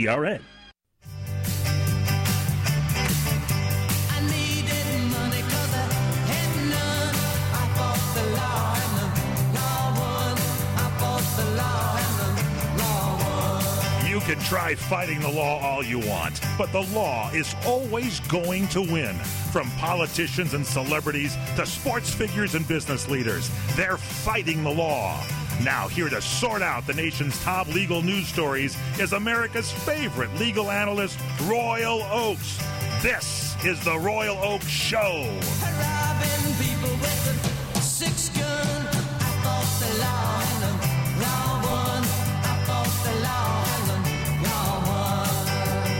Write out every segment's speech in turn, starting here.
CRN. You can try fighting the law all you want, but the law is always going to win. From politicians and celebrities to sports figures and business leaders, they're fighting the law. Now, here to sort out the nation's top legal news stories is America's favorite legal analyst, Royal Oaks. This is the Royal Oaks Show. Robbing people with a six-gun, I fought the law, and the law won. I fought the law.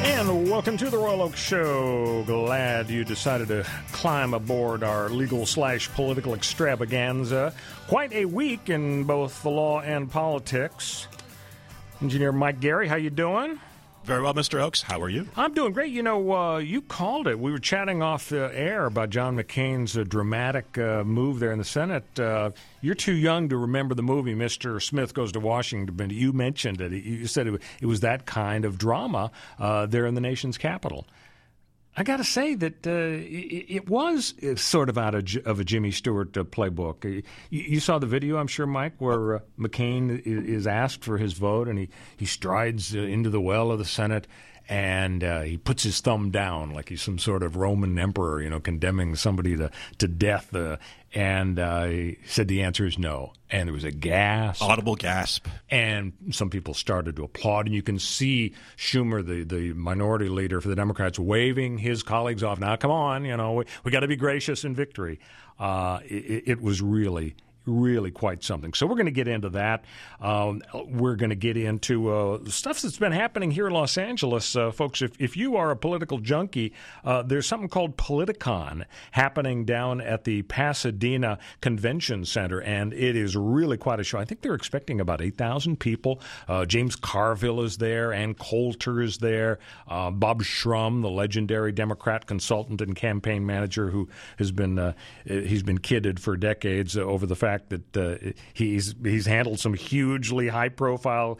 And welcome to the Royal Oak Show. Glad you decided to climb aboard our legal/political extravaganza. Quite a week in both the law and politics. Engineer Mike Gary, how you doing? Very well, Mr. Oaks. How are you? I'm doing great. You know, you called it. We were chatting off the air about John McCain's dramatic move there in the Senate. You're too young to remember the movie Mr. Smith Goes to Washington, but you mentioned it. You said it was that kind of drama there in the nation's capital. I got to say that it was sort of out of a Jimmy Stewart playbook. You saw the video, I'm sure, Mike, where McCain is asked for his vote, and he strides into the well of the Senate, and he puts his thumb down like he's some sort of Roman emperor, you know, condemning somebody to death. And he said the answer is no. And there was a gasp. Audible gasp. And some people started to applaud. And you can see Schumer, the minority leader for the Democrats, waving his colleagues off. Now, come on, you know, we got to be gracious in victory. It was really quite something. So we're going to get into that. We're going to get into stuff that's been happening here in Los Angeles. Folks, if you are a political junkie, there's something called Politicon happening down at the Pasadena Convention Center, and it is really quite a show. I think they're expecting about 8,000 people. James Carville is there. Ann Coulter is there. Bob Shrum, the legendary Democrat consultant and campaign manager who has been he's been kidded for decades over the fact that he's handled some hugely high-profile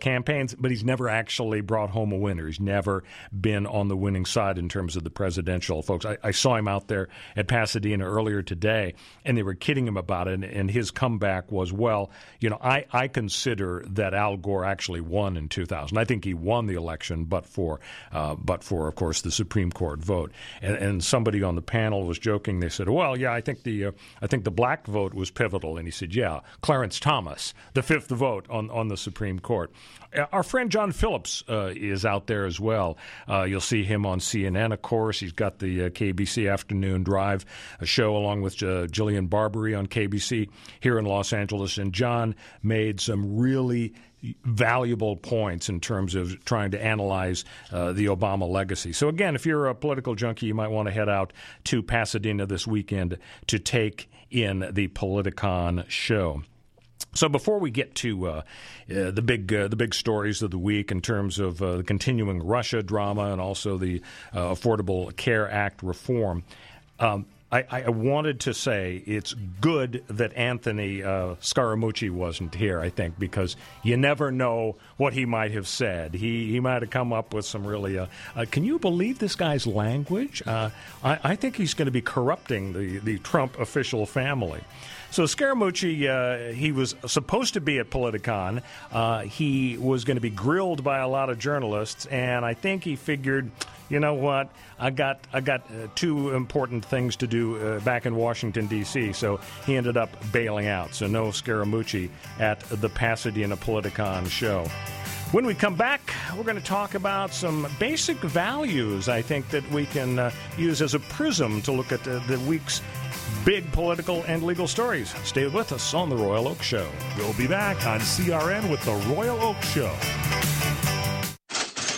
campaigns, but he's never actually brought home a winner. He's never been on the winning side in terms of the presidential, folks. I saw him out there at Pasadena earlier today, and they were kidding him about it, and his comeback was, well, you know, I consider that Al Gore actually won in 2000. I think he won the election, but for of course, the Supreme Court vote. And somebody on the panel was joking. They said, well, yeah, I think the black vote was pivotal. And he said, yeah, Clarence Thomas, the fifth vote on the Supreme Court. Our friend John Phillips is out there as well. You'll see him on CNN, of course. He's got the KBC Afternoon Drive show along with Jillian Barbary on KBC here in Los Angeles. And John made some really valuable points in terms of trying to analyze the Obama legacy. So again, if you're a political junkie, you might want to head out to Pasadena this weekend to take in the Politicon show. So before we get to the big stories of the week in terms of the continuing Russia drama and also the Affordable Care Act reform, I wanted to say it's good that Anthony Scaramucci wasn't here, I think, because you never know what he might have said. He might have come up with some really can you believe this guy's language? I think he's going to be corrupting the Trump official family. So Scaramucci, he was supposed to be at Politicon. He was going to be grilled by a lot of journalists, and I think he figured, you know what, I got two important things to do back in Washington, D.C., so he ended up bailing out. So no Scaramucci at the Pasadena Politicon show. When we come back, we're going to talk about some basic values, I think, that we can use as a prism to look at the week's big political and legal stories. Stay with us on The Royal Oak Show. We'll be back on CRN with The Royal Oak Show.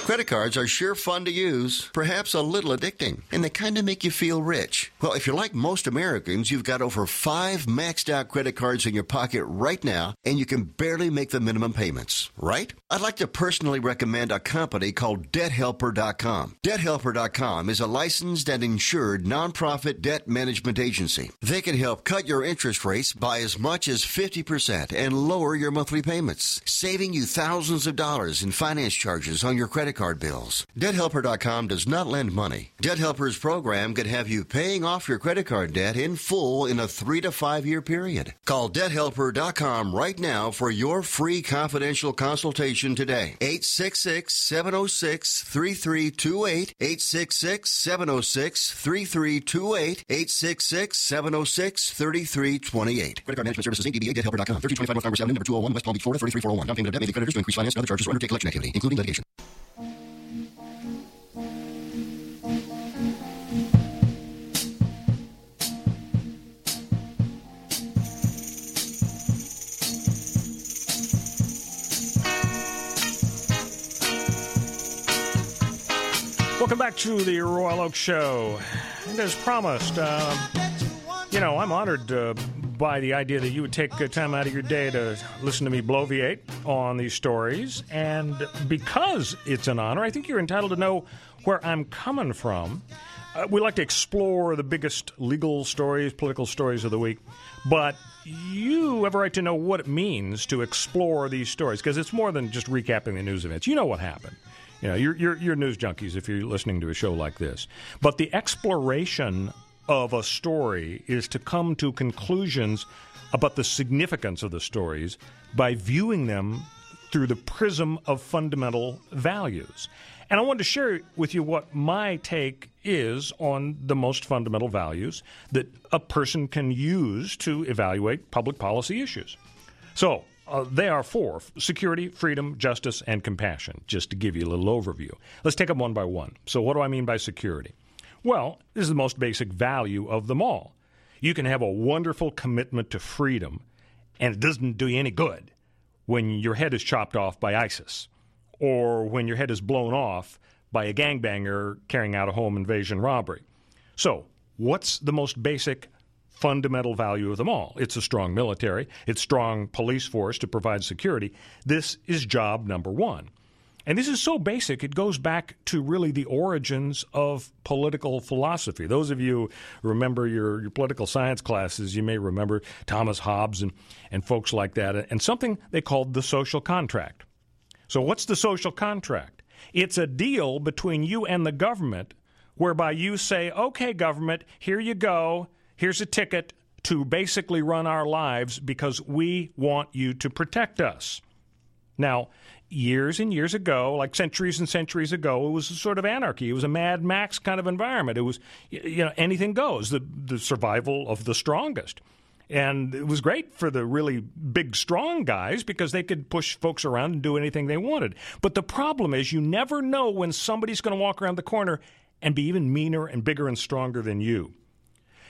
Credit cards are sure fun to use, perhaps a little addicting, and they kind of make you feel rich. Well, if you're like most Americans, you've got over 5 maxed out credit cards in your pocket right now, and you can barely make the minimum payments, right? I'd like to personally recommend a company called DebtHelper.com. DebtHelper.com is a licensed and insured nonprofit debt management agency. They can help cut your interest rates by as much as 50% and lower your monthly payments, saving you thousands of dollars in finance charges on your credit card bills. DebtHelper.com does not lend money. Debt Helper's program could have you paying off your credit card debt in full in a 3 to 5 year period. Call DebtHelper.com right now for your free confidential consultation today. 866-706-3328. 866-706-3328. 866-706-3328. Credit Card Management Services, Inc., DBA, DebtHelper.com. 1325 North Congress Avenue, number 201, West Palm Beach, Florida, 3341. Down payment of debt may be creditors to increase finance and other charges or undertake collection activity, including litigation. Welcome back to the Royal Oak Show. And as promised, I'm honored by the idea that you would take time out of your day to listen to me bloviate on these stories. And because it's an honor, I think you're entitled to know where I'm coming from. We like to explore the biggest legal stories, political stories of the week. But you have a right to know what it means to explore these stories, because it's more than just recapping the news events. You know what happened. You know, you're news junkies if you're listening to a show like this. But the exploration of a story is to come to conclusions about the significance of the stories by viewing them through the prism of fundamental values. And I wanted to share with you what my take is on the most fundamental values that a person can use to evaluate public policy issues. So they are 4: security, freedom, justice, and compassion, just to give you a little overview. Let's take them one by one. So what do I mean by security? Well, this is the most basic value of them all. You can have a wonderful commitment to freedom, and it doesn't do you any good when your head is chopped off by ISIS, or when your head is blown off by a gangbanger carrying out a home invasion robbery. So what's the most basic fundamental value of them all? It's a strong military. It's strong police force to provide security. This is job number 1. And this is so basic, it goes back to really the origins of political philosophy. Those of you who remember your political science classes, you may remember Thomas Hobbes and folks like that, and something they called the social contract. So what's the social contract? It's a deal between you and the government whereby you say, okay, government, here you go. Here's a ticket to basically run our lives because we want you to protect us. Now, years and years ago, like centuries and centuries ago, it was a sort of anarchy. It was a Mad Max kind of environment. It was, anything goes, the survival of the strongest. And it was great for the really big, strong guys because they could push folks around and do anything they wanted. But the problem is you never know when somebody's going to walk around the corner and be even meaner and bigger and stronger than you.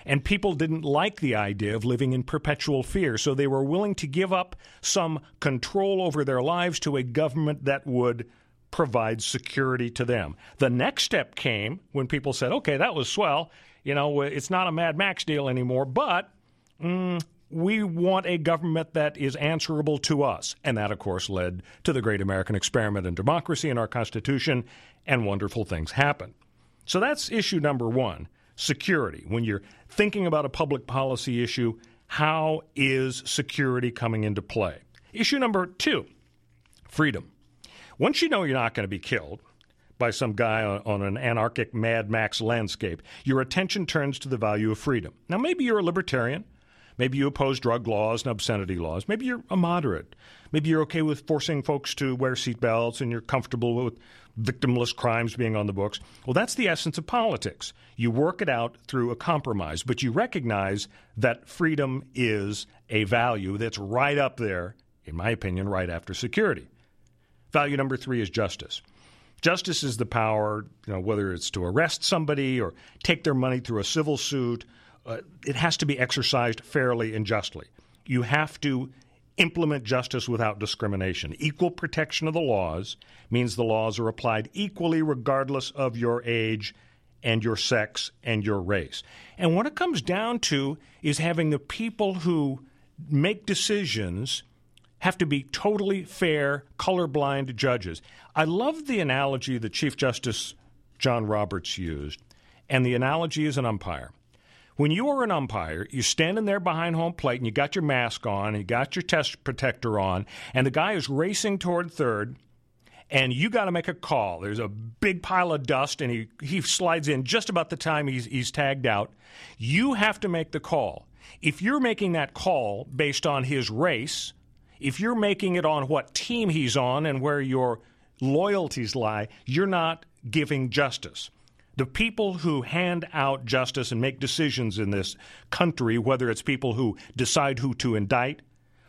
And people didn't like the idea of living in perpetual fear, so they were willing to give up some control over their lives to a government that would provide security to them. The next step came when people said, okay, that was swell. It's not a Mad Max deal anymore, but we want a government that is answerable to us. And that, of course, led to the great American experiment in democracy and our Constitution, and wonderful things happened. So that's issue number 1. Security. When you're thinking about a public policy issue, how is security coming into play? Issue number 2, freedom. Once you know you're not going to be killed by some guy on an anarchic Mad Max landscape, your attention turns to the value of freedom. Now, maybe you're a libertarian. Maybe you oppose drug laws and obscenity laws. Maybe you're a moderate. Maybe you're okay with forcing folks to wear seatbelts and you're comfortable with victimless crimes being on the books. Well, that's the essence of politics. You work it out through a compromise, but you recognize that freedom is a value that's right up there, in my opinion, right after security. Value number 3 is justice. Justice is the power, whether it's to arrest somebody or take their money through a civil suit. It has to be exercised fairly and justly. You have to implement justice without discrimination. Equal protection of the laws means the laws are applied equally regardless of your age and your sex and your race. And what it comes down to is having the people who make decisions have to be totally fair, colorblind judges. I love the analogy that Chief Justice John Roberts used, and the analogy is an umpire. When you are an umpire, you're standing there behind home plate, and you got your mask on, and you got your chest protector on, and the guy is racing toward third, and you got to make a call. There's a big pile of dust, and he slides in just about the time he's tagged out. You have to make the call. If you're making that call based on his race, if you're making it on what team he's on and where your loyalties lie, you're not giving justice. The people who hand out justice and make decisions in this country, whether it's people who decide who to indict,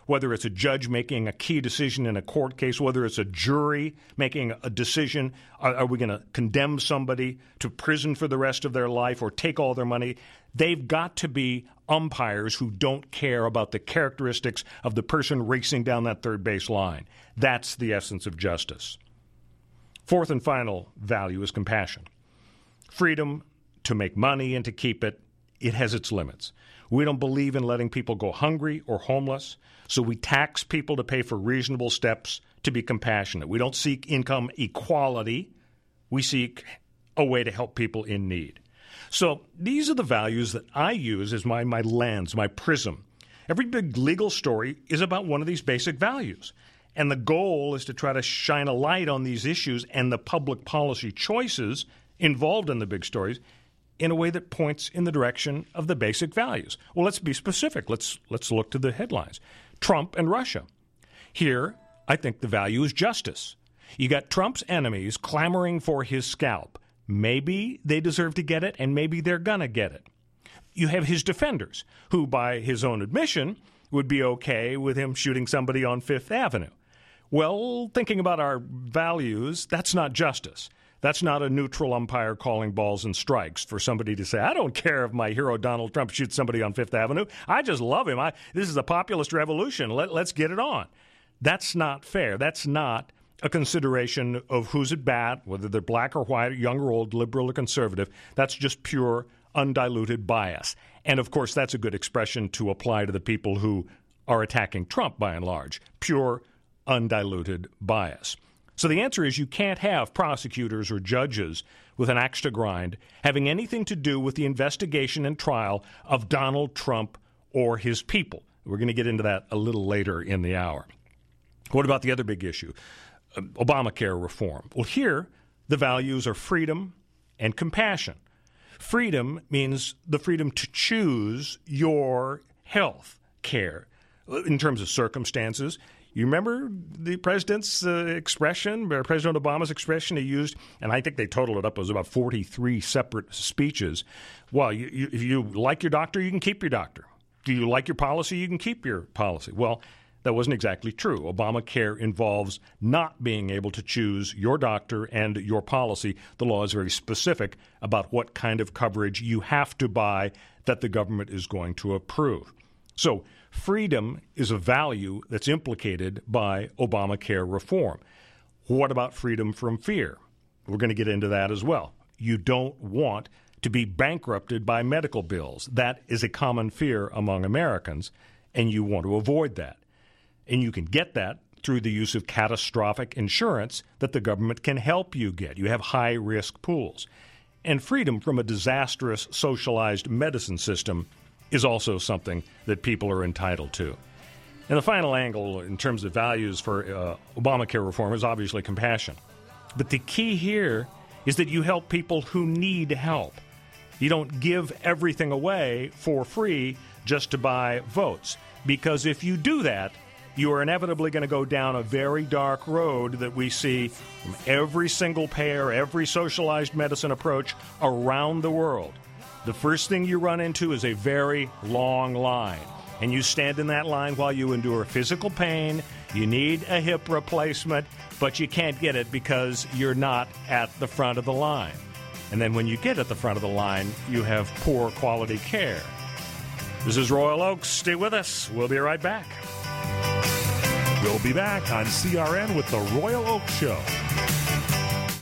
whether it's a judge making a key decision in a court case, whether it's a jury making a decision, are we going to condemn somebody to prison for the rest of their life or take all their money? They've got to be umpires who don't care about the characteristics of the person racing down that third base line. That's the essence of justice. Fourth and final value is compassion. Freedom to make money and to keep it, it has its limits. We don't believe in letting people go hungry or homeless, so we tax people to pay for reasonable steps to be compassionate. We don't seek income equality. We seek a way to help people in need. So these are the values that I use as my lens, my prism. Every big legal story is about one of these basic values. And the goal is to try to shine a light on these issues and the public policy choices involved in the big stories in a way that points in the direction of the basic values. Well, let's be specific. Let's look to the headlines. Trump and Russia. Here, I think the value is justice. You got Trump's enemies clamoring for his scalp. Maybe they deserve to get it, and maybe they're going to get it. You have his defenders, who by his own admission would be okay with him shooting somebody on Fifth Avenue. Well, thinking about our values, that's not justice. That's not a neutral umpire calling balls and strikes for somebody to say, I don't care if my hero Donald Trump shoots somebody on Fifth Avenue. I just love him. This is a populist revolution. Let's get it on. That's not fair. That's not a consideration of who's at bat, whether they're black or white, young or old, liberal or conservative. That's just pure, undiluted bias. And, of course, that's a good expression to apply to the people who are attacking Trump by and large. Pure, undiluted bias. So the answer is you can't have prosecutors or judges with an axe to grind having anything to do with the investigation and trial of Donald Trump or his people. We're going to get into that a little later in the hour. What about the other big issue? Obamacare reform. Well, here the values are freedom and compassion. Freedom means the freedom to choose your health care in terms of circumstances. You remember the president's expression, President Obama's expression he used, and I think they totaled it up. It was about 43 separate speeches. Well, if you like your doctor, you can keep your doctor. Do you like your policy? You can keep your policy. Well, that wasn't exactly true. Obamacare involves not being able to choose your doctor and your policy. The law is very specific about what kind of coverage you have to buy that the government is going to approve. So freedom is a value that's implicated by Obamacare reform. What about freedom from fear? We're going to get into that as well. You don't want to be bankrupted by medical bills. That is a common fear among Americans, and you want to avoid that. And you can get that through the use of catastrophic insurance that the government can help you get. You have high-risk pools. And freedom from a disastrous socialized medicine system is also something that people are entitled to. And the final angle in terms of values for Obamacare reform is obviously compassion. But the key here is that you help people who need help. You don't give everything away for free just to buy votes, because if you do that, you are inevitably going to go down a very dark road that we see from every single payer, every socialized medicine approach around the world. The first thing you run into is a very long line, and you stand in that line while you endure physical pain. You need a hip replacement, but you can't get it because you're not at the front of the line. And then when you get at the front of the line, you have poor quality care. This is Royal Oaks. Stay with us. We'll be right back. We'll be back on CRN with the Royal Oaks Show.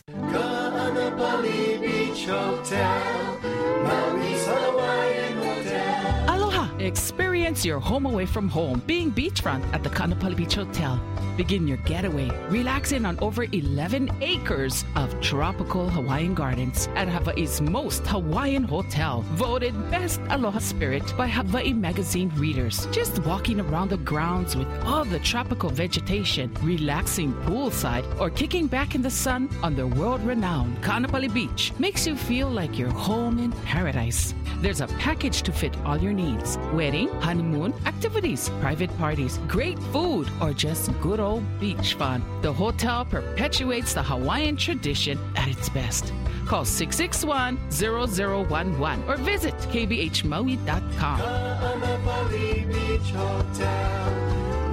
Kaanapali Beach Hotel, Maui's Hawaiian Hotel. Aloha! Experience your home away from home, being beachfront at the Kaanapali Beach Hotel. Begin your getaway relaxing on over 11 acres of tropical Hawaiian gardens at Hawaii's most Hawaiian hotel, voted Best Aloha Spirit by Hawaii Magazine readers. Just walking around the grounds with all the tropical vegetation, relaxing poolside, or kicking back in the sun on the world-renowned Kaanapali Beach makes you feel like you're home in paradise. There's a package to fit all your needs: wedding, honeymoon, activities, private parties, great food, or just good old beach fun. The hotel perpetuates the Hawaiian tradition at its best. Call 661-0011 or visit kbhmaui.com. Kaanapali Beach Hotel,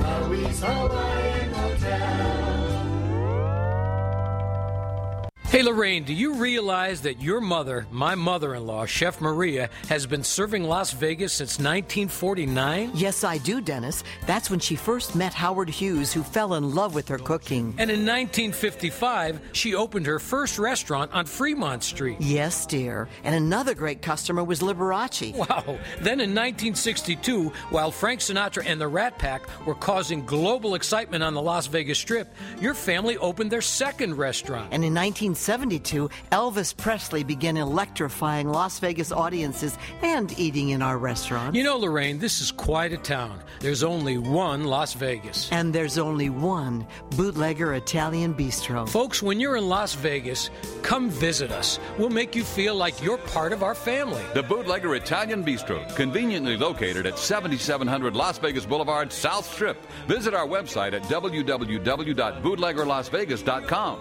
Maui's Hawaiian Hotel. Hey, Lorraine, do you realize that your mother, my mother-in-law, Chef Maria, has been serving Las Vegas since 1949? Yes, I do, Dennis. That's when she first met Howard Hughes, who fell in love with her cooking. And in 1955, she opened her first restaurant on Fremont Street. Yes, dear. And another great customer was Liberace. Wow. Then in 1962, while Frank Sinatra and the Rat Pack were causing global excitement on the Las Vegas Strip, your family opened their second restaurant. And in 1972, Elvis Presley began electrifying Las Vegas audiences and eating in our restaurant. You know, Lorraine, this is quite a town. There's only one Las Vegas. And there's only one Bootlegger Italian Bistro. Folks, when you're in Las Vegas, come visit us. We'll make you feel like you're part of our family. The Bootlegger Italian Bistro, conveniently located at 7700 Las Vegas Boulevard, South Strip. Visit our website at www.bootleggerlasvegas.com.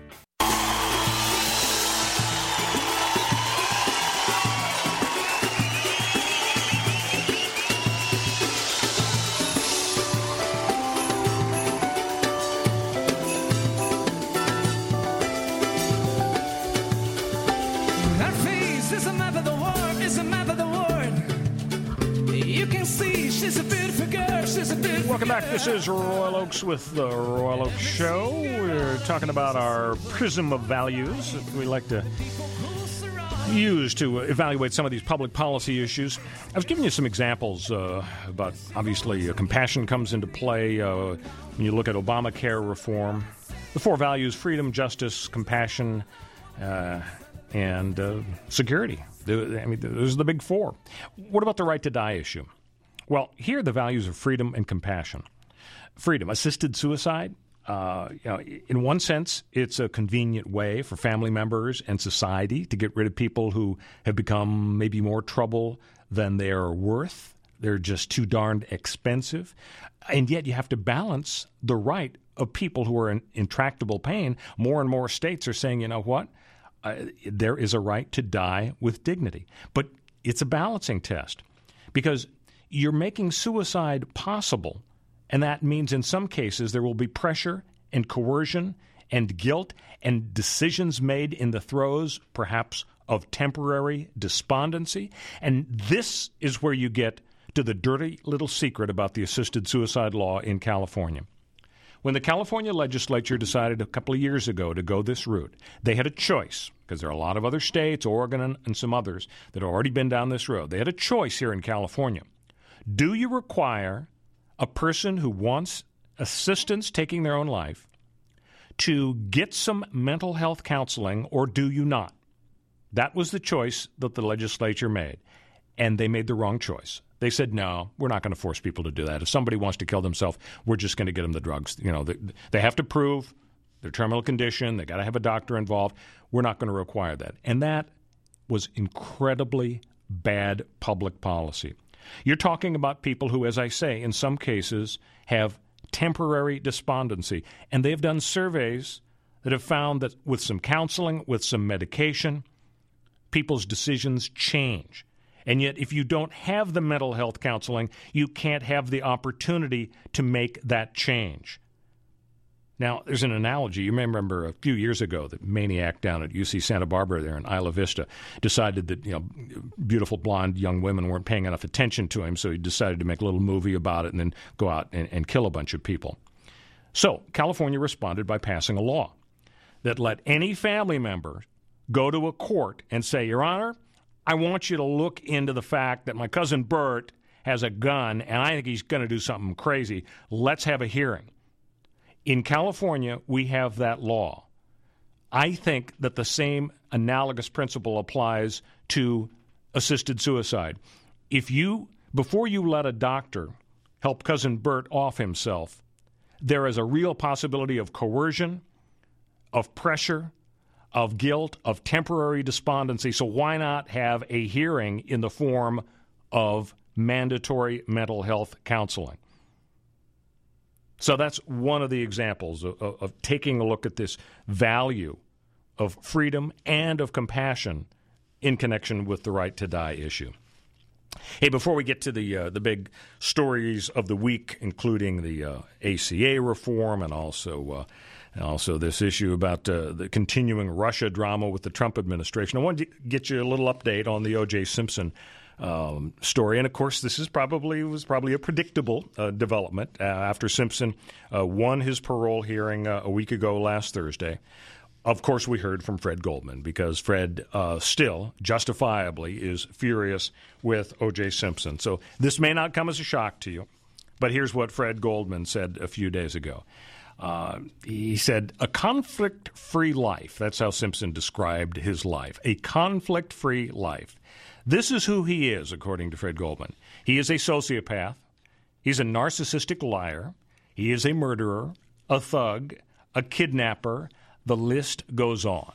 Welcome back. This is Royal Oaks with the Royal Oaks Show. We're talking about our prism of values that we like to use to evaluate some of these public policy issues. I was giving you some examples about, obviously, compassion comes into play when you look at Obamacare reform. The four values: freedom, justice, compassion, and security. I mean, those are the big four. What about the right to die issue? Well, here are the values of freedom and compassion. Freedom, assisted suicide. In one sense, it's a convenient way for family members and society to get rid of people who have become maybe more trouble than they are worth. They're just too darned expensive. And yet you have to balance the right of people who are in intractable pain. More and more states are saying, you know what, there is a right to die with dignity. But it's a balancing test, because you're making suicide possible, and that means in some cases there will be pressure and coercion and guilt and decisions made in the throes, perhaps, of temporary despondency. And this is where you get to the dirty little secret about the assisted suicide law in California. When the California legislature decided a couple of years ago to go this route, they had a choice, because there are a lot of other states, Oregon and some others, that have already been down this road. They had a choice here in California. Do you require a person who wants assistance taking their own life, to get some mental health counseling or do you not? That was the choice that the legislature made, and they made the wrong choice. They said, no, we're not going to force people to do that. If somebody wants to kill themselves, we're just going to get them the drugs. You know, they have to prove their terminal condition. They got to have a doctor involved. We're not going to require that. And that was incredibly bad public policy. You're talking about people who, as I say, in some cases have temporary despondency. And they've done surveys that have found that with some counseling, with some medication, people's decisions change. And yet, if you don't have the mental health counseling, you can't have the opportunity to make that change. Now, there's an analogy. You may remember a few years ago, the maniac down at UC Santa Barbara there in Isla Vista decided that, you know, beautiful blonde young women weren't paying enough attention to him, so he decided to make a little movie about it and then go out and kill a bunch of people. So California responded by passing a law that let any family member go to a court and say, Your Honor, I want you to look into the fact that my cousin Bert has a gun, and I think he's going to do something crazy. Let's have a hearing. In California, we have that law. I think that the same analogous principle applies to assisted suicide. Before you let a doctor help cousin Bert off himself, there is a real possibility of coercion, of pressure, of guilt, of temporary despondency. So why not have a hearing in the form of mandatory mental health counseling? So that's one of the examples of taking a look at this value of freedom and of compassion in connection with the right to die issue. Hey, before we get to the big stories of the week, including the ACA reform and also this issue about the continuing Russia drama with the Trump administration, I wanted to get you a little update on the O.J. Simpson story. And, of course, this was probably a predictable development after Simpson won his parole hearing a week ago last Thursday. Of course, we heard from Fred Goldman because Fred still, justifiably, is furious with O.J. Simpson. So this may not come as a shock to you, but here's what Fred Goldman said a few days ago. He said, a conflict-free life. That's how Simpson described his life. A conflict-free life. This is who he is, according to Fred Goldman. He is a sociopath. He's a narcissistic liar. He is a murderer, a thug, a kidnapper. The list goes on.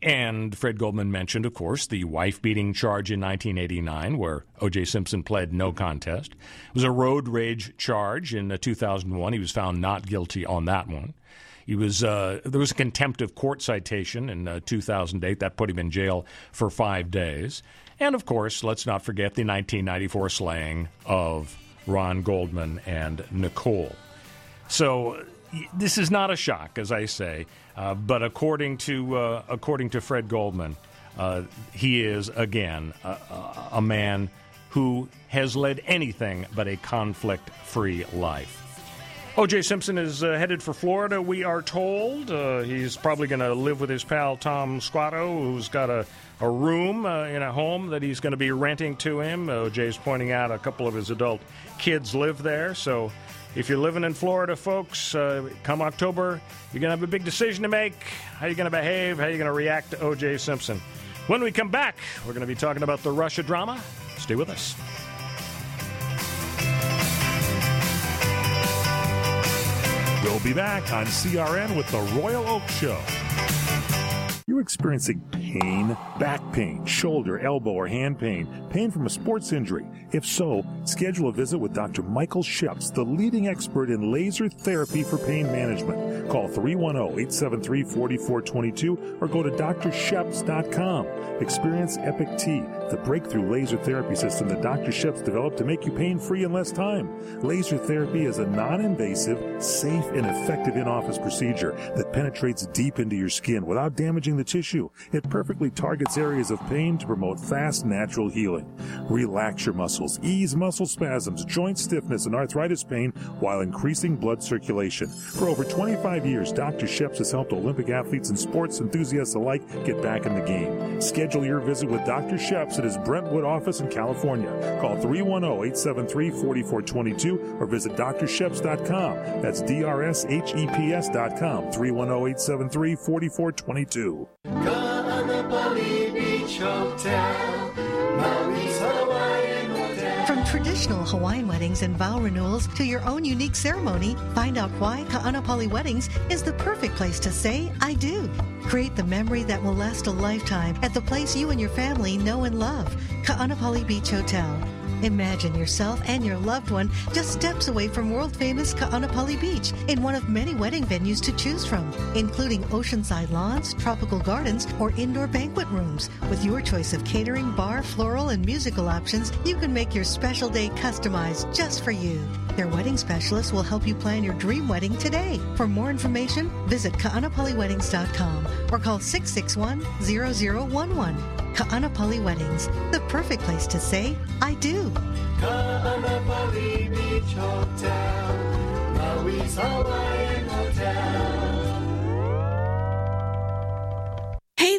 And Fred Goldman mentioned, of course, the wife-beating charge in 1989 where O.J. Simpson pled no contest. It was a road rage charge in 2001. He was found not guilty on that one. There was a contempt of court citation in 2008. That put him in jail for 5 days. And, of course, let's not forget the 1994 slaying of Ron Goldman and Nicole. So this is not a shock, as I say, but according to Fred Goldman, he is, again, a man who has led anything but a conflict-free life. O.J. Simpson is headed for Florida, we are told. He's probably going to live with his pal Tom Scotto, who's got a room in a home that he's going to be renting to him. O.J.'s pointing out a couple of his adult kids live there, so if you're living in Florida, folks, come October, you're going to have a big decision to make. How are you going to behave? How are you going to react to O.J. Simpson? When we come back, we're going to be talking about the Russia drama. Stay with us. We'll be back on CRN with the Royal Oaks Show. You're experiencing pain, back pain, shoulder, elbow, or hand pain, pain from a sports injury. If so, schedule a visit with Dr. Michael Sheps, the leading expert in laser therapy for pain management. Call 310-873-4422 or go to drsheps.com. Experience Epic T, the breakthrough laser therapy system that Dr. Sheps developed to make you pain-free in less time. Laser therapy is a non-invasive, safe, and effective in-office procedure that penetrates deep into your skin without damaging the the tissue. It perfectly targets areas of pain to promote fast, natural healing. Relax your muscles, ease muscle spasms, joint stiffness, and arthritis pain while increasing blood circulation. For over 25 years, Dr. Sheps has helped Olympic athletes and sports enthusiasts alike get back in the game. Schedule your visit with Dr. Sheps at his Brentwood office in California. Call 310-873-4422 or visit drsheps.com. That's drsheps.com, 310-873-4422. Kaanapali Beach Hotel, Maui's Hawaiian Hotel. From traditional Hawaiian weddings and vow renewals to your own unique ceremony, find out why Kaanapali Weddings is the perfect place to say, I do. Create the memory that will last a lifetime at the place you and your family know and love, Kaanapali Beach Hotel. Imagine yourself and your loved one just steps away from world-famous Ka'anapali Beach in one of many wedding venues to choose from, including oceanside lawns, tropical gardens, or indoor banquet rooms. With your choice of catering, bar, floral, and musical options, you can make your special day customized just for you. Their wedding specialist will help you plan your dream wedding today. For more information, visit Ka'anapaliWeddings.com or call 661-0011. Kaanapali Weddings, the perfect place to say, I do. Kaanapali Beach Hotel, Maui's Hawaiian Hotel. Hey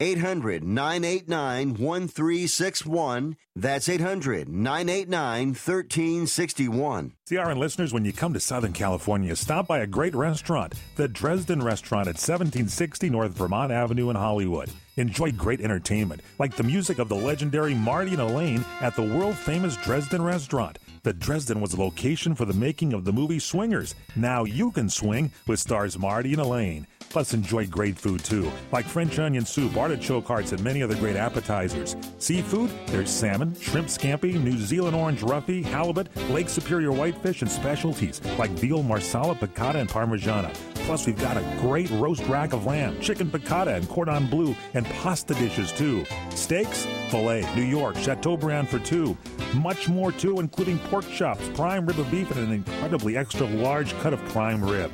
800-989-1361. That's 800-989-1361. CRN listeners, when you come to Southern California, stop by a great restaurant, the Dresden Restaurant at 1760 North Vermont Avenue in Hollywood. Enjoy great entertainment, like the music of the legendary Marty and Elaine at the world-famous Dresden Restaurant. The Dresden was the location for the making of the movie Swingers. Now you can swing with stars Marty and Elaine. Plus, enjoy great food, too, like French onion soup, artichoke hearts, and many other great appetizers. Seafood, there's salmon, shrimp scampi, New Zealand orange roughy, halibut, Lake Superior whitefish, and specialties like veal marsala, piccata, and parmigiana. Plus, we've got a great roast rack of lamb, chicken piccata, and cordon bleu, and pasta dishes, too. Steaks, filet, New York, Chateaubriand for two. Much more, too, including pork chops, prime rib of beef, and an incredibly extra-large cut of prime rib.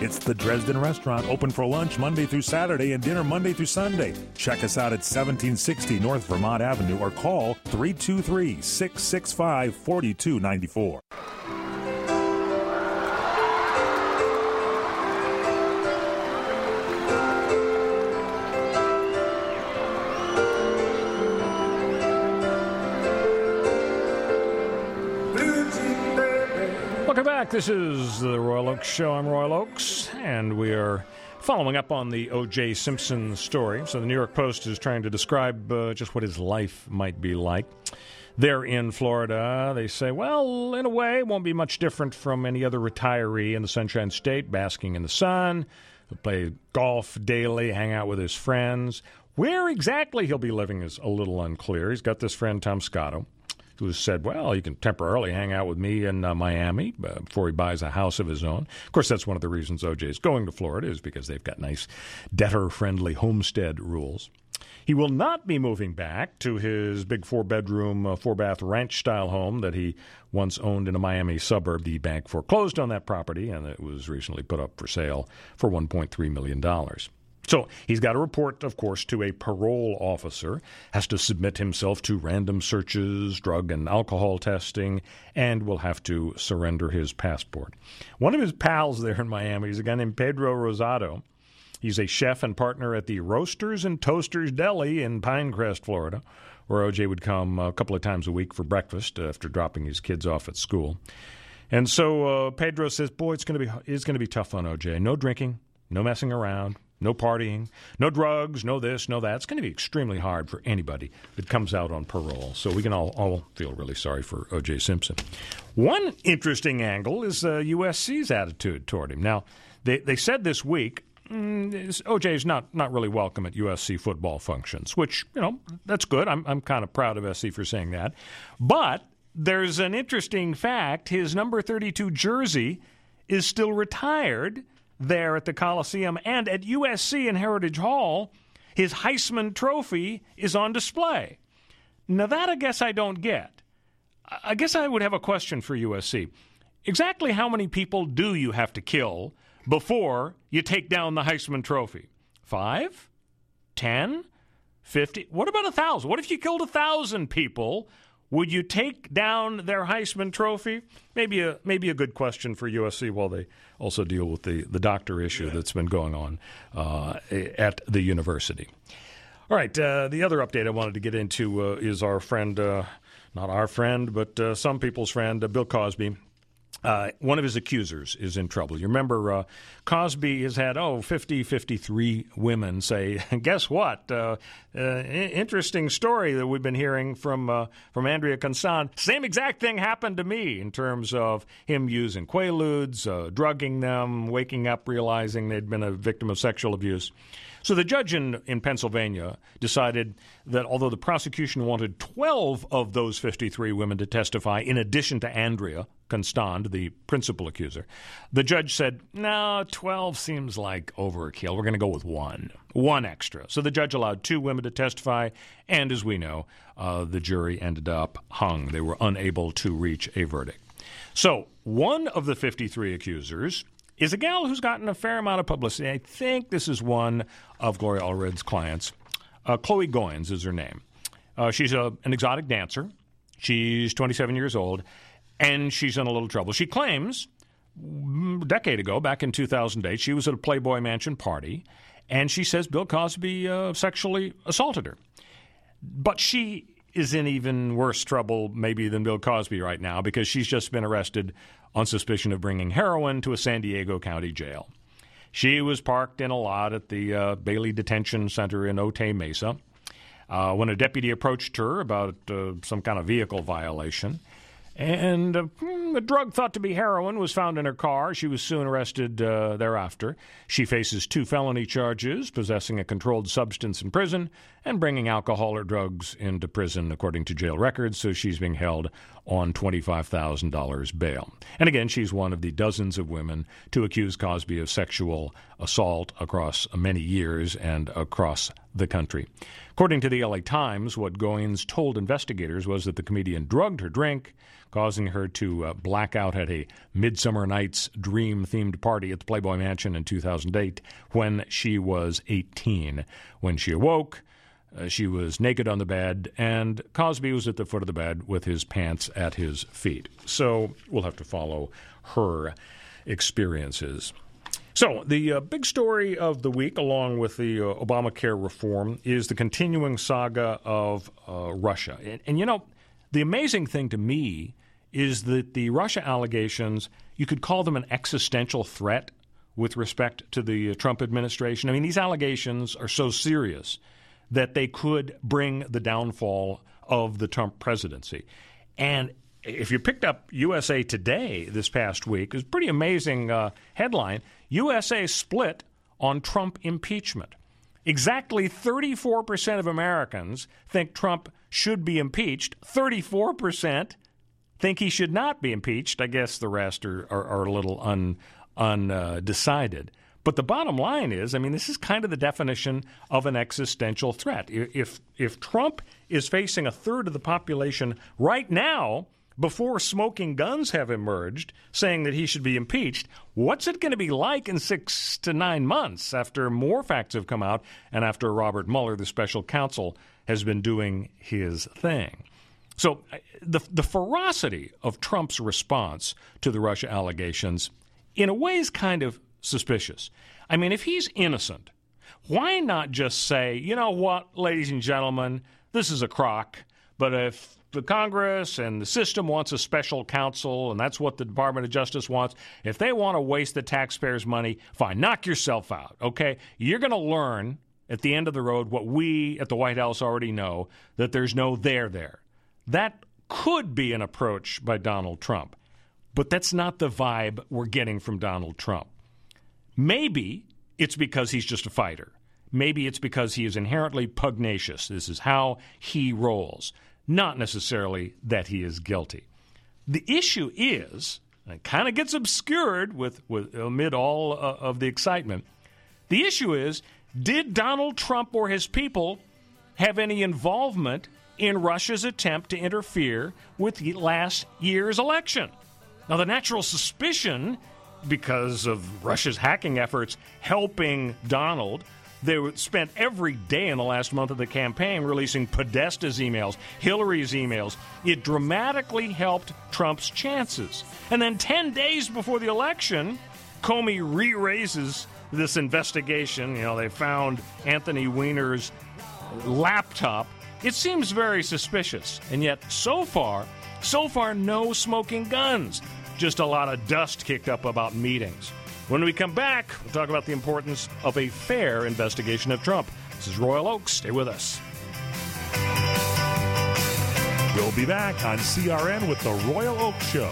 It's the Dresden Restaurant, open for lunch Monday through Saturday and dinner Monday through Sunday. Check us out at 1760 North Vermont Avenue or call 323-665-4294. This is the Royal Oaks Show. I'm Royal Oaks, and we are following up on the O.J. Simpson story. So the New York Post is trying to describe just what his life might be like. There in Florida, they say, well, in a way, it won't be much different from any other retiree in the Sunshine State, basking in the sun, he'll play golf daily, hang out with his friends. Where exactly he'll be living is a little unclear. He's got this friend, Tom Scotto, who said, well, you can temporarily hang out with me in Miami before he buys a house of his own. Of course, that's one of the reasons O.J. is going to Florida, is because they've got nice debtor-friendly homestead rules. He will not be moving back to his big four-bedroom, four-bath ranch-style home that he once owned in a Miami suburb. The bank foreclosed on that property, and it was recently put up for sale for $1.3 million. So he's got to report, of course, to a parole officer, has to submit himself to random searches, drug and alcohol testing, and will have to surrender his passport. One of his pals there in Miami is a guy named Pedro Rosado. He's a chef and partner at the Roasters and Toasters Deli in Pinecrest, Florida, where O.J. would come a couple of times a week for breakfast after dropping his kids off at school. And so Pedro says, boy, it's going to be tough on O.J. No drinking, no messing around, no partying, no drugs, no this, no that. It's going to be extremely hard for anybody that comes out on parole. So we can all feel really sorry for O.J. Simpson. One interesting angle is USC's attitude toward him. Now, they said this week, O.J. is not really welcome at USC football functions, which, you know, that's good. I'm kind of proud of SC for saying that. But there's an interesting fact. His number 32 jersey is still retired there at the Coliseum. And at USC in Heritage Hall, his Heisman Trophy is on display. Now, that I guess I don't get. I guess I would have a question for USC. Exactly how many people do you have to kill before you take down the Heisman Trophy? 5? 10? 50? What about 1,000? What if you killed 1,000 people? Would you take down their Heisman Trophy? Maybe a good question for USC while they also deal with the doctor issue that's been going on at the university. All right, the other update I wanted to get into is our friend, not our friend, but some people's friend, Bill Cosby. One of his accusers is in trouble. You remember Cosby has had, 53 women say, guess what? Interesting story that we've been hearing from Andrea Constand. Same exact thing happened to me in terms of him using Quaaludes, drugging them, waking up, realizing they'd been a victim of sexual abuse. So the judge in Pennsylvania decided that although the prosecution wanted 12 of those 53 women to testify, in addition to Andrea Constand, the principal accuser, the judge said, no, 12 seems like overkill. We're going to go with one extra. So the judge allowed 2 women to testify, and as we know, the jury ended up hung. They were unable to reach a verdict. So one of the 53 accusers is a gal who's gotten a fair amount of publicity. I think this is one of Gloria Allred's clients. Chloe Goins is her name. She's an exotic dancer. She's 27 years old, and she's in a little trouble. She claims a decade ago, back in 2008, she was at a Playboy Mansion party, and she says Bill Cosby sexually assaulted her. But she is in even worse trouble maybe than Bill Cosby right now because she's just been arrested on suspicion of bringing heroin to a San Diego County jail. She was parked in a lot at the Bailey Detention Center in Otay Mesa when a deputy approached her about some kind of vehicle violation. And a drug thought to be heroin was found in her car. She was soon arrested thereafter. She faces 2 felony charges, possessing a controlled substance in prison and bringing alcohol or drugs into prison, according to jail records. So she's being held on $25,000 bail. And again, she's one of the dozens of women to accuse Cosby of sexual assault across many years and across the country. According to the LA Times, what Goins told investigators was that the comedian drugged her drink, causing her to black out at a Midsummer Night's Dream-themed party at the Playboy Mansion in 2008 when she was 18. When she awoke, she was naked on the bed, and Cosby was at the foot of the bed with his pants at his feet. So we'll have to follow her experiences. So the big story of the week, along with the Obamacare reform, is the continuing saga of Russia. And, you know, the amazing thing to me is that the Russia allegations, you could call them an existential threat with respect to the Trump administration. I mean, these allegations are so serious that they could bring the downfall of the Trump presidency. And if you picked up USA Today this past week, it was a pretty amazing headline. USA split on Trump impeachment. Exactly 34% of Americans think Trump should be impeached. 34% think he should not be impeached. I guess the rest are a little undecided. But the bottom line is, I mean, this is kind of the definition of an existential threat. If Trump is facing a third of the population right now, before smoking guns have emerged, saying that he should be impeached, what's it going to be like in 6 to 9 months after more facts have come out and after Robert Mueller, the special counsel, has been doing his thing? So the ferocity of Trump's response to the Russia allegations, in a way, is kind of suspicious. I mean, if he's innocent, why not just say, you know what, ladies and gentlemen, this is a crock, but if the Congress and the system wants a special counsel, and that's what the Department of Justice wants. If they want to waste the taxpayers' money, fine, knock yourself out, okay? You're going to learn at the end of the road what we at the White House already know, that there's no there there. That could be an approach by Donald Trump, but that's not the vibe we're getting from Donald Trump. Maybe it's because he's just a fighter. Maybe it's because he is inherently pugnacious. This is how he rolls. Not necessarily that he is guilty. The issue is, and it kind of gets obscured with amid all of the excitement, the issue is, did Donald Trump or his people have any involvement in Russia's attempt to interfere with last year's election? Now, the natural suspicion, because of Russia's hacking efforts helping Donald, they spent every day in the last month of the campaign releasing Podesta's emails, Hillary's emails. It dramatically helped Trump's chances. And then 10 days before the election, Comey re-raises this investigation. You know, they found Anthony Weiner's laptop. It seems very suspicious. And yet, so far, no smoking guns. Just a lot of dust kicked up about meetings. When we come back, we'll talk about the importance of a fair investigation of Trump. This is Royal Oaks. Stay with us. We'll be back on CRN with the Royal Oaks Show.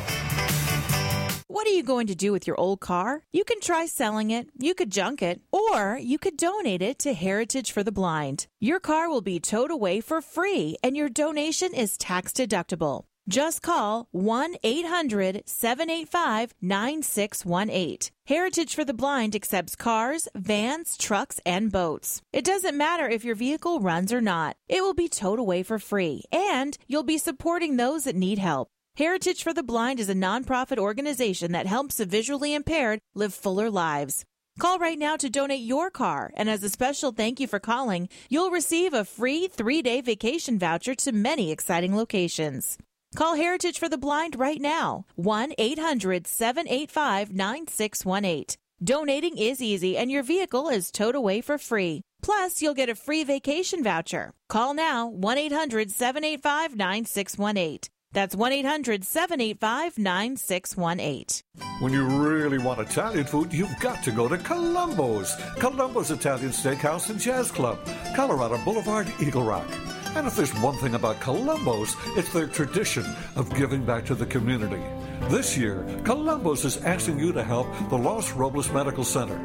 What are you going to do with your old car? You can try selling it, you could junk it, or you could donate it to Heritage for the Blind. Your car will be towed away for free, and your donation is tax deductible. Just call 1-800-785-9618. Heritage for the Blind accepts cars, vans, trucks, and boats. It doesn't matter if your vehicle runs or not. It will be towed away for free, and you'll be supporting those that need help. Heritage for the Blind is a nonprofit organization that helps the visually impaired live fuller lives. Call right now to donate your car, and as a special thank you for calling, you'll receive a free 3-day vacation voucher to many exciting locations. Call Heritage for the Blind right now, 1-800-785-9618. Donating is easy, and your vehicle is towed away for free. Plus, you'll get a free vacation voucher. Call now, 1-800-785-9618. That's 1-800-785-9618. When you really want Italian food, you've got to go to Columbo's. Columbo's Italian Steakhouse and Jazz Club, Colorado Boulevard, Eagle Rock. And if there's one thing about Columbo's, it's their tradition of giving back to the community. This year, Columbo's is asking you to help the Los Robles Medical Center.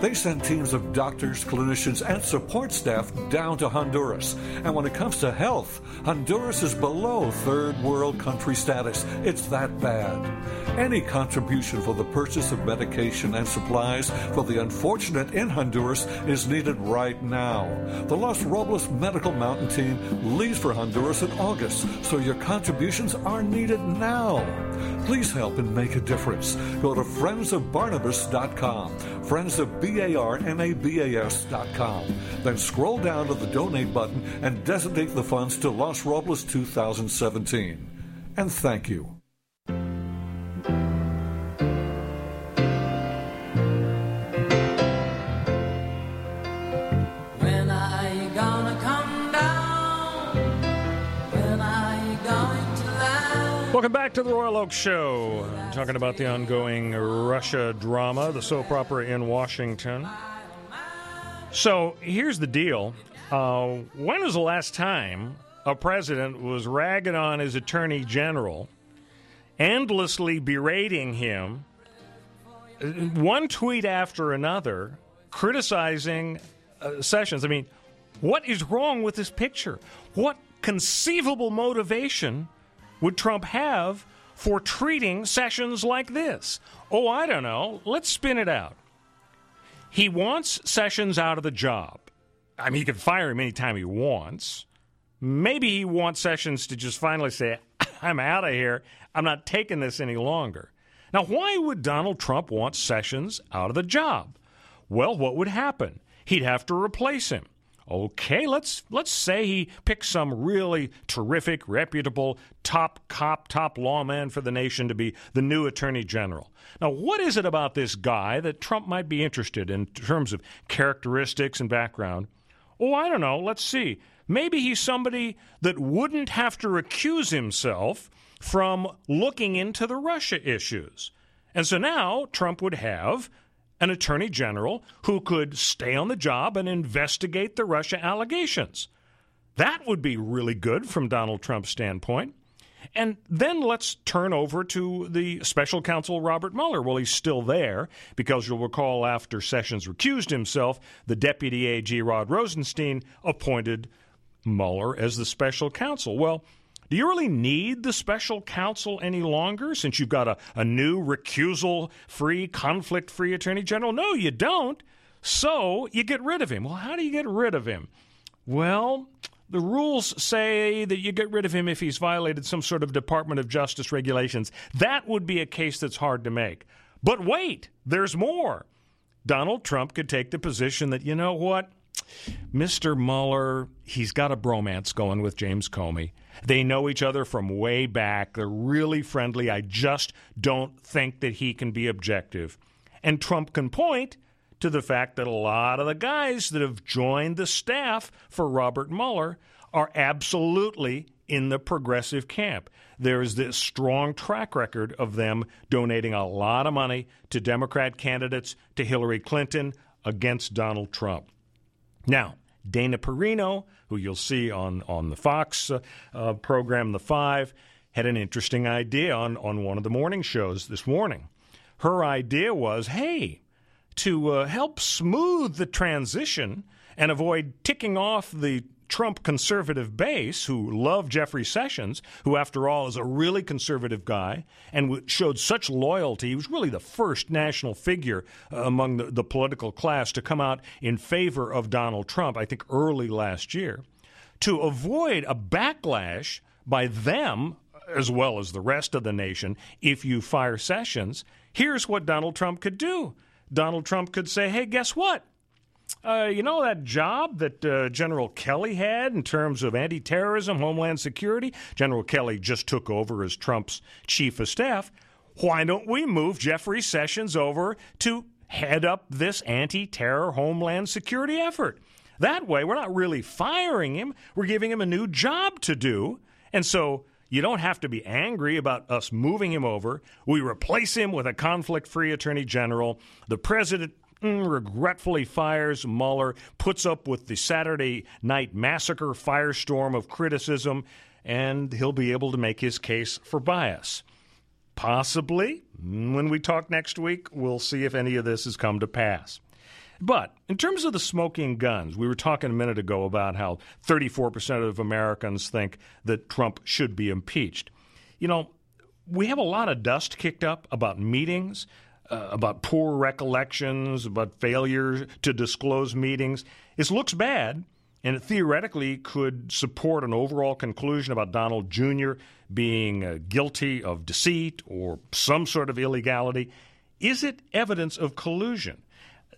They send teams of doctors, clinicians, and support staff down to Honduras. And when it comes to health, Honduras is below third world country status. It's that bad. Any contribution for the purchase of medication and supplies for the unfortunate in Honduras is needed right now. The Los Robles Medical Mountain team leaves for Honduras in August, so your contributions are needed now. Please help and make a difference. Go to friendsofbarnabas.com, friendsofbarnabas.com. Then scroll down to the donate button and designate the funds to Los Robles 2017. And thank you. Welcome back to the Royal Oak Show. I'm talking about the ongoing Russia drama, the soap opera in Washington. So here's the deal. When was the last time a president was ragging on his attorney general, endlessly berating him, one tweet after another, criticizing Sessions? I mean, what is wrong with this picture? What conceivable motivation would Trump have for treating Sessions like this? Oh, I don't know. Let's spin it out. He wants Sessions out of the job. I mean, he can fire him anytime he wants. Maybe he wants Sessions to just finally say, I'm out of here. I'm not taking this any longer. Now, why would Donald Trump want Sessions out of the job? Well, what would happen? He'd have to replace him. Okay, let's say he picks some really terrific, reputable, top cop, top lawman for the nation to be the new attorney general. Now, what is it about this guy that Trump might be interested in terms of characteristics and background? Oh, I don't know. Let's see. Maybe he's somebody that wouldn't have to recuse himself from looking into the Russia issues. And so now Trump would have an attorney general who could stay on the job and investigate the Russia allegations. That would be really good from Donald Trump's standpoint. And then let's turn over to the special counsel, Robert Mueller. Well, he's still there because you'll recall after Sessions recused himself, the deputy AG, Rod Rosenstein, appointed Mueller as the special counsel. Well, do you really need the special counsel any longer since you've got a new recusal-free, conflict-free attorney general? No, you don't. So you get rid of him. Well, how do you get rid of him? Well, the rules say that you get rid of him if he's violated some sort of Department of Justice regulations. That would be a case that's hard to make. But wait, there's more. Donald Trump could take the position that, you know what, Mr. Mueller, he's got a bromance going with James Comey. They know each other from way back. They're really friendly. I just don't think that he can be objective. And Trump can point to the fact that a lot of the guys that have joined the staff for Robert Mueller are absolutely in the progressive camp. There is this strong track record of them donating a lot of money to Democrat candidates, to Hillary Clinton, against Donald Trump. Now, Dana Perino, who you'll see on the Fox program, The Five, had an interesting idea on one of the morning shows this morning. Her idea was, hey, to help smooth the transition and avoid ticking off the Trump conservative base, who love Jeffrey Sessions, who, after all, is a really conservative guy and showed such loyalty. He was really the first national figure among the political class to come out in favor of Donald Trump, I think early last year, to avoid a backlash by them as well as the rest of the nation if you fire Sessions. Here's what Donald Trump could do. Donald Trump could say, hey, guess what? You know that job that General Kelly had in terms of anti-terrorism, Homeland Security? General Kelly just took over as Trump's chief of staff. Why don't we move Jeffrey Sessions over to head up this anti-terror Homeland Security effort? That way, we're not really firing him. We're giving him a new job to do. And so you don't have to be angry about us moving him over. We replace him with a conflict-free attorney general. The president regretfully fires Mueller, puts up with the Saturday night massacre firestorm of criticism, and he'll be able to make his case for bias. Possibly, when we talk next week, we'll see if any of this has come to pass. But in terms of the smoking guns, we were talking a minute ago about how 34% of Americans think that Trump should be impeached. You know, we have a lot of dust kicked up about meetings, about poor recollections, about failure to disclose meetings. It looks bad, and it theoretically could support an overall conclusion about Donald Jr. being guilty of deceit or some sort of illegality. Is it evidence of collusion?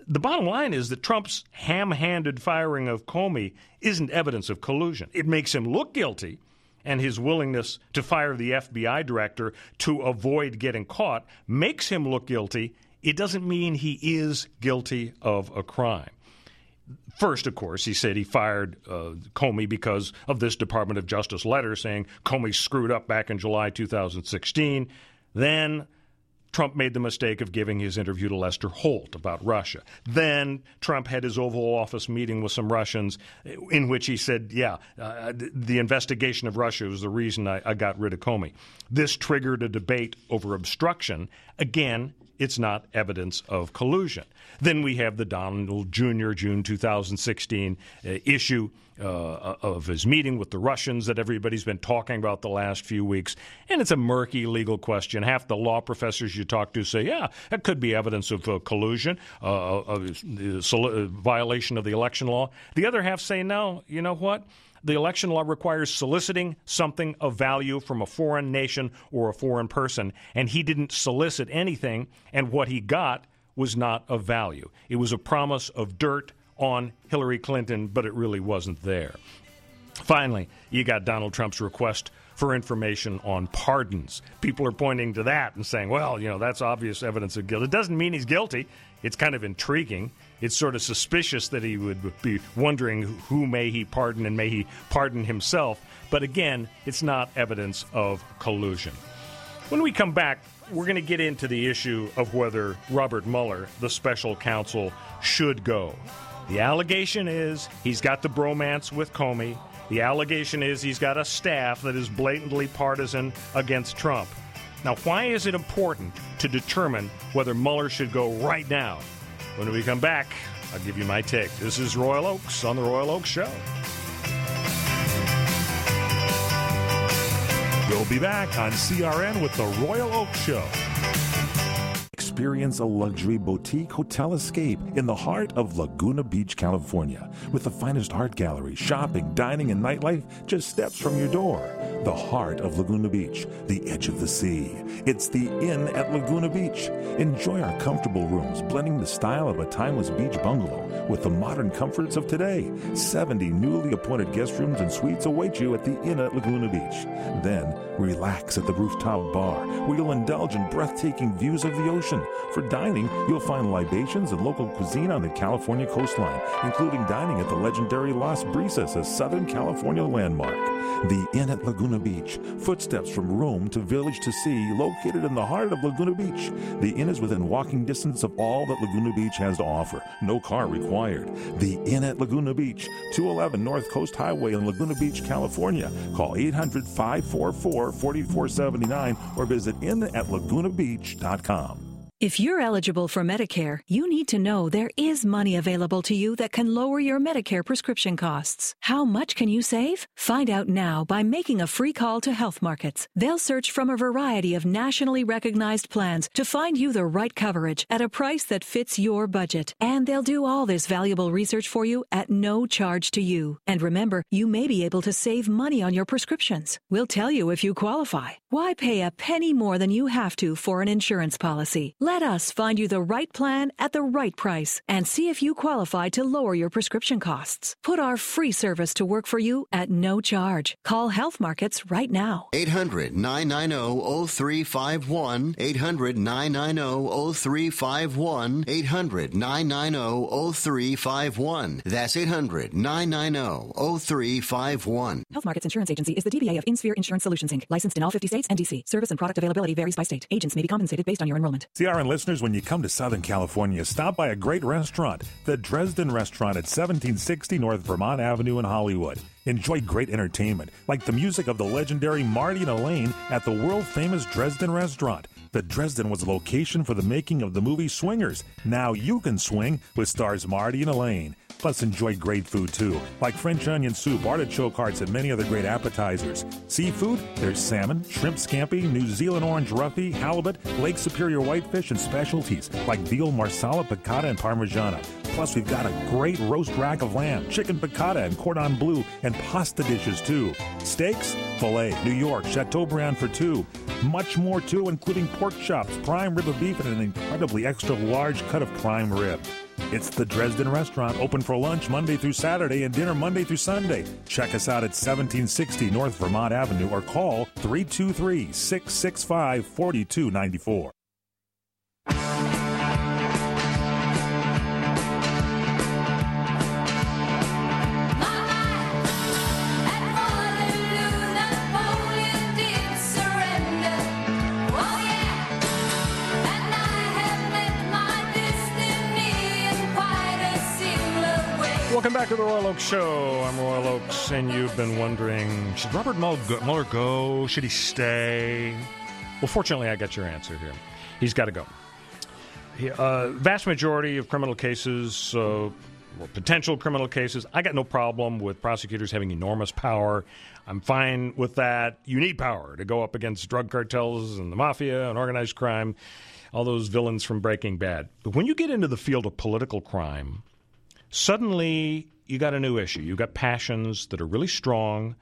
The bottom line is that Trump's ham-handed firing of Comey isn't evidence of collusion. It makes him look guilty, and his willingness to fire the FBI director to avoid getting caught makes him look guilty. It doesn't mean he is guilty of a crime. First, of course, he said he fired Comey because of this Department of Justice letter saying Comey screwed up back in July 2016. Then Trump made the mistake of giving his interview to Lester Holt about Russia. Then Trump had his Oval Office meeting with some Russians in which he said, the investigation of Russia was the reason I got rid of Comey. This triggered a debate over obstruction. Again, it's not evidence of collusion. Then we have the Donald Jr. June 2016 issue of his meeting with the Russians that everybody's been talking about the last few weeks. And it's a murky legal question. Half the law professors you talk to say, yeah, that could be evidence of collusion, violation of the election law. The other half say, no, you know what? The election law requires soliciting something of value from a foreign nation or a foreign person, and he didn't solicit anything, and what he got was not of value. It was a promise of dirt on Hillary Clinton, but it really wasn't there. Finally, you got Donald Trump's request for information on pardons. People are pointing to that and saying, well, you know, that's obvious evidence of guilt. It doesn't mean he's guilty. It's kind of intriguing. It's sort of suspicious that he would be wondering who may he pardon and may he pardon himself. But again, it's not evidence of collusion. When we come back, we're going to get into the issue of whether Robert Mueller, the special counsel, should go. The allegation is he's got the bromance with Comey. The allegation is he's got a staff that is blatantly partisan against Trump. Now, why is it important to determine whether Mueller should go right now? When we come back, I'll give you my take. This is Royal Oaks on The Royal Oaks Show. We'll be back on CRN with The Royal Oaks Show. Experience a luxury boutique hotel escape in the heart of Laguna Beach, California, with the finest art gallery, shopping, dining, and nightlife just steps from your door. The heart of Laguna Beach, the edge of the sea. It's the Inn at Laguna Beach. Enjoy our comfortable rooms, blending the style of a timeless beach bungalow with the modern comforts of today. 70 newly appointed guest rooms and suites await you at the Inn at Laguna Beach. Then, relax at the rooftop bar, where you'll indulge in breathtaking views of the ocean. For dining, you'll find libations and local cuisine on the California coastline, including dining at the legendary Las Brisas, a Southern California landmark. The Inn at Laguna Beach, footsteps from room to village to sea, located in the heart of Laguna Beach. The Inn is within walking distance of all that Laguna Beach has to offer. No car required. The Inn at Laguna Beach, 211 North Coast Highway in Laguna Beach, California. Call 800-544-4479 or visit innatlagunabeach.com. If you're eligible for Medicare, you need to know there is money available to you that can lower your Medicare prescription costs. How much can you save? Find out now by making a free call to Health Markets. They'll search from a variety of nationally recognized plans to find you the right coverage at a price that fits your budget. And they'll do all this valuable research for you at no charge to you. And remember, you may be able to save money on your prescriptions. We'll tell you if you qualify. Why pay a penny more than you have to for an insurance policy? Let us find you the right plan at the right price and see if you qualify to lower your prescription costs. Put our free service to work for you at no charge. Call Health Markets right now. 800-990-0351. 800-990-0351. 800-990-0351. That's 800-990-0351. Health Markets Insurance Agency is the DBA of InSphere Insurance Solutions, Inc., licensed in all 50 states and D.C. Service and product availability varies by state. Agents may be compensated based on your enrollment. CRN listeners, when you come to Southern California, stop by a great restaurant, the Dresden Restaurant at 1760 North Vermont Avenue in Hollywood. Enjoy great entertainment, like the music of the legendary Marty and Elaine at the world-famous Dresden Restaurant. The Dresden was the location for the making of the movie Swingers. Now You Can Swing, with stars Marty and Elaine. Plus, enjoy great food, too, like French onion soup, artichoke hearts, and many other great appetizers. Seafood, there's salmon, shrimp scampi, New Zealand orange roughy, halibut, Lake Superior whitefish, and specialties like veal marsala, piccata, and parmigiana. Plus, we've got a great roast rack of lamb, chicken piccata, and cordon bleu, and pasta dishes, too. Steaks, filet, New York, Chateaubriand for two. Much more, too, including pork chops, prime rib of beef, and an incredibly extra-large cut of prime rib. It's the Dresden Restaurant, open for lunch Monday through Saturday and dinner Monday through Sunday. Check us out at 1760 North Vermont Avenue or call 323-665-4294. Welcome back to the Royal Oaks Show. I'm Royal Oaks, and you've been wondering, should Robert Mueller go? Should he stay? Well, fortunately, I got your answer here. He's got to go. Vast majority of criminal cases, or potential criminal cases, I got no problem with prosecutors having enormous power. I'm fine with that. You need power to go up against drug cartels and the mafia and organized crime, all those villains from Breaking Bad. But when you get into the field of political crime, suddenly, you got a new issue. You got passions that are really strong,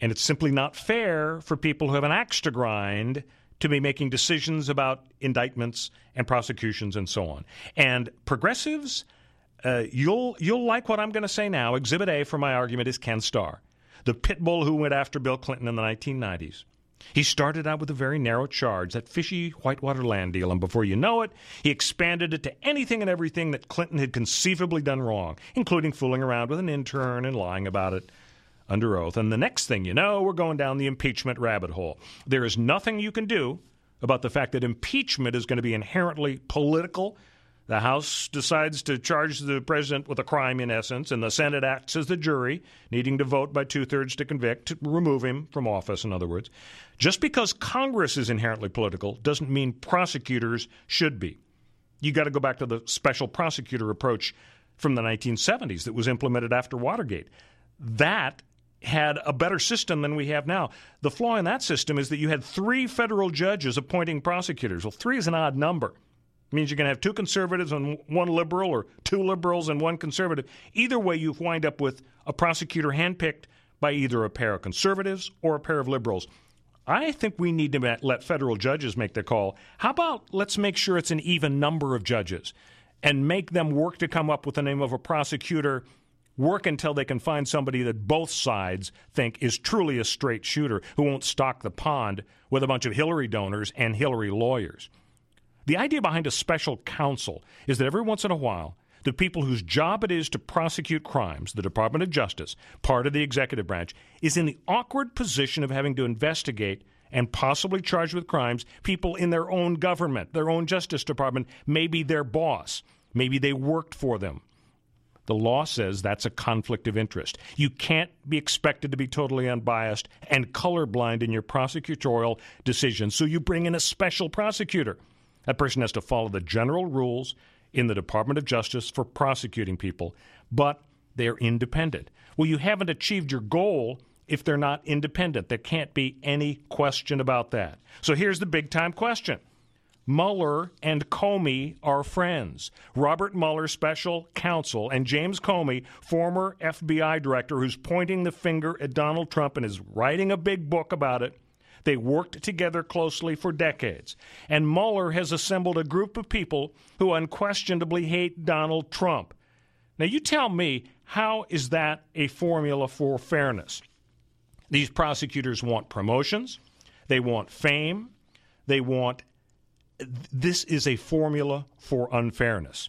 and it's simply not fair for people who have an axe to grind to be making decisions about indictments and prosecutions and so on. And progressives, you'll like what I'm going to say now. Exhibit A for my argument is Ken Starr. the pit bull who went after Bill Clinton in the 1990s. He started out with a very narrow charge, that fishy Whitewater land deal, and before you know it, he expanded it to anything and everything that Clinton had conceivably done wrong, including fooling around with an intern and lying about it under oath. And the next thing you know, we're going down the impeachment rabbit hole. There is nothing you can do about the fact that impeachment is going to be inherently political. The House decides to charge the president with a crime, in essence, and the Senate acts as the jury, needing to vote by two-thirds to convict, to remove him from office, in other words. Just because Congress is inherently political doesn't mean prosecutors should be. You got to go back to the special prosecutor approach from the 1970s that was implemented after Watergate. That had a better system than we have now. The flaw in that system is that you had 3 federal judges appointing prosecutors. Well, 3 is an odd number. It means you're going to have 2 conservatives and 1 liberal, or 2 liberals and 1 conservative. Either way, you wind up with a prosecutor handpicked by either a pair of conservatives or a pair of liberals. I think we need to let federal judges make the call. How about let's make sure it's an even number of judges and make them work to come up with the name of a prosecutor, work until they can find somebody that both sides think is truly a straight shooter who won't stock the pond with a bunch of Hillary donors and Hillary lawyers. The idea behind a special counsel is that every once in a while, the people whose job it is to prosecute crimes, the Department of Justice, part of the executive branch, is in the awkward position of having to investigate and possibly charge with crimes people in their own government, their own Justice Department, maybe their boss, maybe they worked for them. The law says that's a conflict of interest. You can't be expected to be totally unbiased and colorblind in your prosecutorial decisions, so you bring in a special prosecutor. That person has to follow the general rules in the Department of Justice for prosecuting people, but they're independent. Well, you haven't achieved your goal if they're not independent. There can't be any question about that. So here's the big-time question. Mueller and Comey are friends. Robert Mueller, special counsel, and James Comey, former FBI director who's pointing the finger at Donald Trump and is writing a big book about it. They worked together closely for decades. And Mueller has assembled a group of people who unquestionably hate Donald Trump. Now, you tell me, how is that a formula for fairness? These prosecutors want promotions. They want fame. They want... This is a formula for unfairness.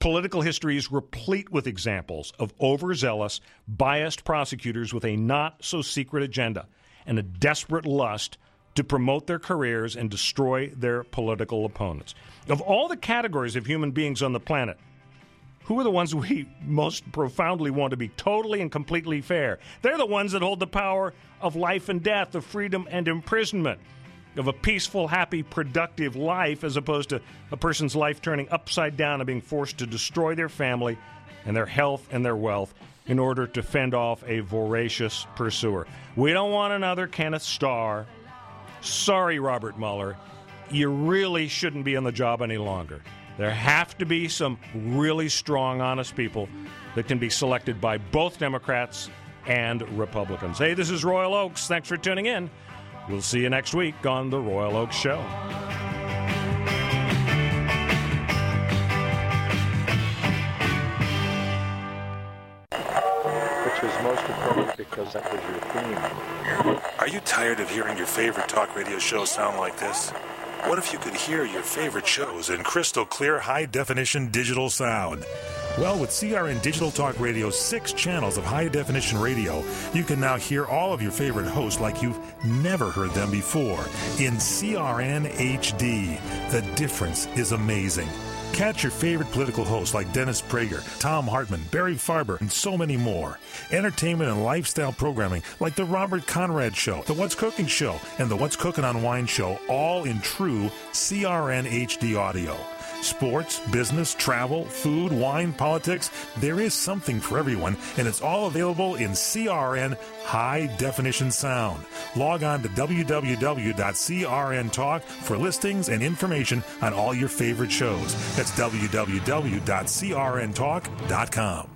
Political history is replete with examples of overzealous, biased prosecutors with a not-so-secret agenda and a desperate lust to promote their careers and destroy their political opponents. Of all the categories of human beings on the planet, who are the ones we most profoundly want to be totally and completely fair? They're the ones that hold the power of life and death, of freedom and imprisonment, of a peaceful, happy, productive life, as opposed to a person's life turning upside down and being forced to destroy their family and their health and their wealth in order to fend off a voracious pursuer. We don't want another Kenneth Starr. Sorry, Robert Mueller, you really shouldn't be on the job any longer. There have to be some really strong, honest people that can be selected by both Democrats and Republicans. Hey, this is Royal Oaks. Thanks for tuning in. We'll see you next week on The Royal Oaks Show. Which was most appropriate because that was your theme. Are you tired of hearing your favorite talk radio shows sound like this? What if you could hear your favorite shows in crystal clear, high-definition digital sound? Well, with CRN Digital Talk Radio's 6 channels of high-definition radio, you can now hear all of your favorite hosts like you've never heard them before in CRN HD. The difference is amazing. Catch your favorite political hosts like Dennis Prager, Tom Hartman, Barry Farber, and so many more. Entertainment and lifestyle programming like The Robert Conrad Show, The What's Cooking Show, and The What's Cooking on Wine Show, all in true CRN HD audio. Sports, business, travel, food, wine, politics, there is something for everyone, and it's all available in CRN High Definition Sound. Log on to www.crntalk for listings and information on all your favorite shows. That's www.crntalk.com.